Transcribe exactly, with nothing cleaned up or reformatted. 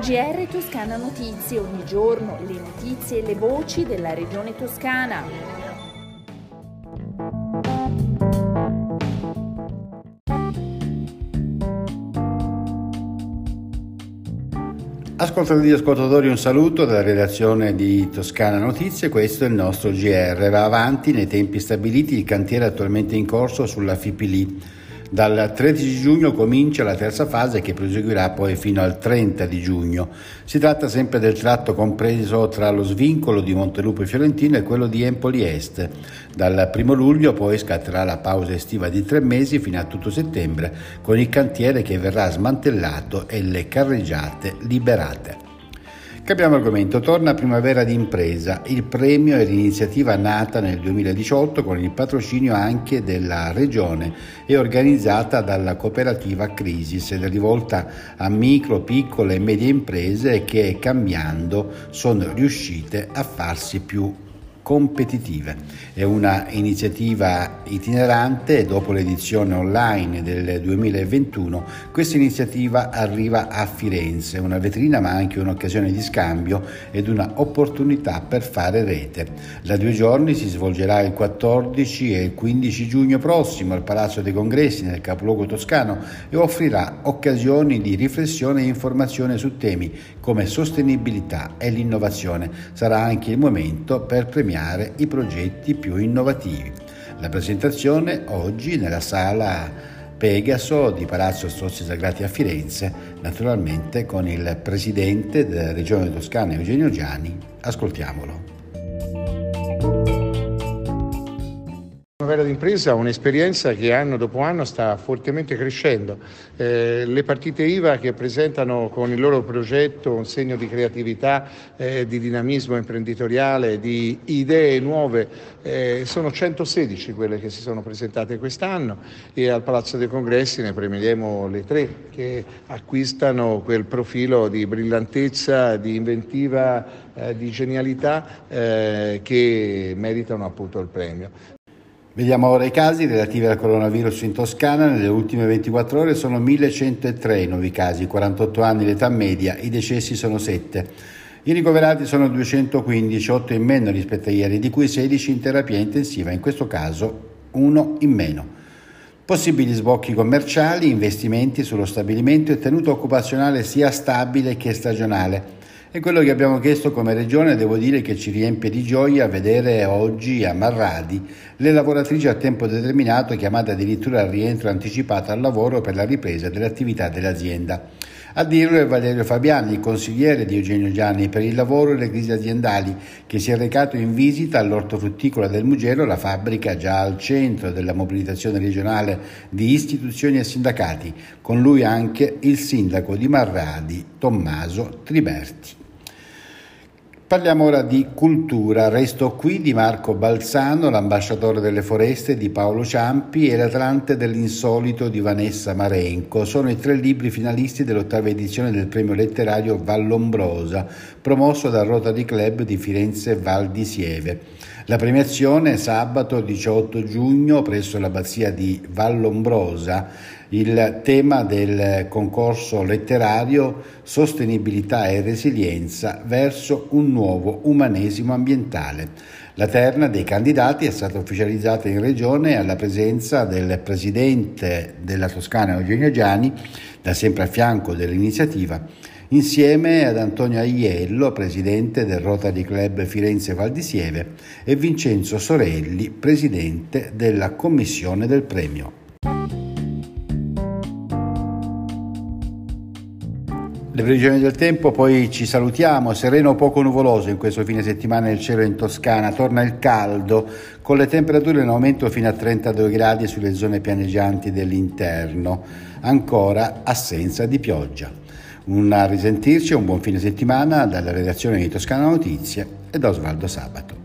G R Toscana Notizie, ogni giorno le notizie e le voci della regione toscana. Ascoltatori e ascoltatori, un saluto dalla redazione di Toscana Notizie. Questo è il nostro G R. Va avanti nei tempi stabiliti il cantiere attualmente in corso sulla FIPILI. Dal tredici di giugno comincia la terza fase, che proseguirà poi fino al trenta di giugno. Si tratta sempre del tratto compreso tra lo svincolo di Montelupo e Fiorentino e quello di Empoli Est. Dal primo luglio poi scatterà la pausa estiva di tre mesi fino a tutto settembre, con il cantiere che verrà smantellato e le carreggiate liberate. Cambiamo argomento, torna Primavera di Impresa. Il premio è l'iniziativa nata nel duemiladiciotto con il patrocinio anche della Regione e organizzata dalla cooperativa Crisis ed è rivolta a micro, piccole e medie imprese che, cambiando, sono riuscite a farsi più competitive. È una iniziativa itinerante e dopo l'edizione online del duemilaventuno questa iniziativa arriva a Firenze, una vetrina ma anche un'occasione di scambio ed una opportunità per fare rete. Da due giorni si svolgerà il quattordici e il quindici giugno prossimo al Palazzo dei Congressi nel capoluogo toscano e offrirà occasioni di riflessione e informazione su temi come sostenibilità e l'innovazione. Sarà anche il momento per premiare i progetti più innovativi. La presentazione oggi nella sala Pegaso di Palazzo Strozzi Sacrati a Firenze, naturalmente con il presidente della Regione Toscana Eugenio Giani. Ascoltiamolo. Primavera di Impresa è un'esperienza che anno dopo anno sta fortemente crescendo. Eh, le partite I V A che presentano con il loro progetto un segno di creatività, eh, di dinamismo imprenditoriale, di idee nuove, eh, sono centosedici quelle che si sono presentate quest'anno e al Palazzo dei Congressi ne premieremo le tre che acquistano quel profilo di brillantezza, di inventiva, eh, di genialità eh, che meritano appunto il premio. Vediamo ora i casi relativi al coronavirus in Toscana. Nelle ultime ventiquattro ore sono millecentotre i nuovi casi, quarantotto anni l'età media, i decessi sono sette. I ricoverati sono duecentoquindici, otto in meno rispetto a ieri, di cui sedici in terapia intensiva, in questo caso uno in meno. Possibili sbocchi commerciali, investimenti sullo stabilimento e tenuta occupazionale sia stabile che stagionale. È quello che abbiamo chiesto come regione. Devo dire che ci riempie di gioia vedere oggi a Marradi le lavoratrici a tempo determinato chiamate addirittura al rientro anticipato al lavoro per la ripresa dell'attività dell'azienda. A dirlo è Valerio Fabiani, consigliere di Eugenio Giani per il lavoro e le crisi aziendali, che si è recato in visita all'ortofrutticola del Mugello, la fabbrica già al centro della mobilitazione regionale di istituzioni e sindacati. Con lui anche il sindaco di Marradi, Tommaso Triberti. Parliamo ora di cultura. Resto qui di Marco Balzano, l'ambasciatore delle foreste di Paolo Ciampi e l'Atlante dell'insolito di Vanessa Marenco. Sono i tre libri finalisti dell'ottava edizione del premio letterario Vallombrosa, promosso dal Rotary Club di Firenze-Val di Sieve. La premiazione è sabato diciotto giugno presso l'abbazia di Vallombrosa. Il tema del concorso letterario, sostenibilità e resilienza verso un nuovo umanesimo ambientale. La terna dei candidati è stata ufficializzata in regione alla presenza del presidente della Toscana Eugenio Giani, da sempre a fianco dell'iniziativa, insieme ad Antonio Aiello, presidente del Rotary Club Firenze-Val di Sieve, e Vincenzo Sorelli, presidente della commissione del premio. Le previsioni del tempo, poi ci salutiamo. Sereno o poco nuvoloso in questo fine settimana il cielo in Toscana. Torna il caldo con le temperature in aumento fino a trentadue gradi sulle zone pianeggianti dell'interno. Ancora assenza di pioggia. Un risentirci, un buon fine settimana dalla redazione di Toscana Notizie e da Osvaldo Sabato.